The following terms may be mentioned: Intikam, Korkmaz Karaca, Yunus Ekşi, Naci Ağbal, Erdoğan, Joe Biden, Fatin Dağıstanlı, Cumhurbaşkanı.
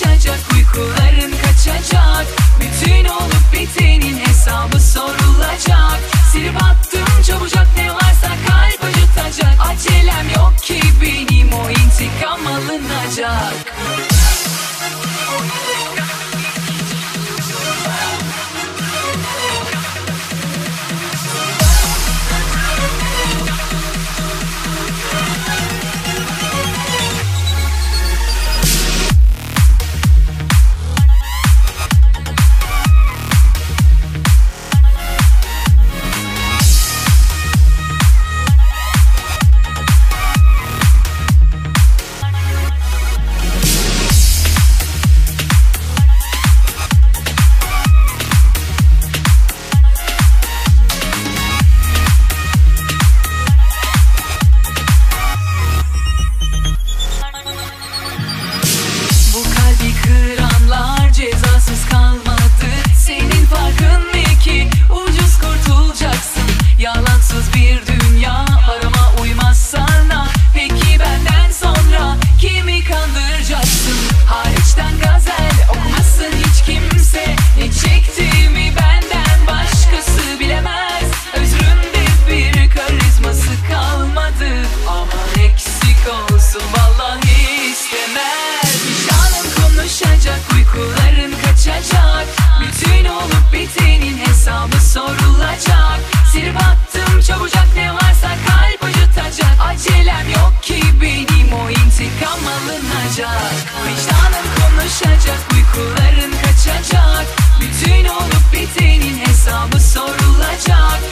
karışacak, uykuların kaçacak. Bütün olup bitenin hesabı sorulacak. Silip attım çabucak ne varsa kalp acıtacak. Acelem yok ki benim, o intikam alınacak. Uykuların kaçacak, bütün olup bitenin hesabı sorulacak. Silip attım çabucak ne varsa kalp acıtacak. Acelem yok ki benim, o intikam alınacak. Vicdanım konuşacak, uykuların kaçacak, bütün olup bitenin hesabı sorulacak.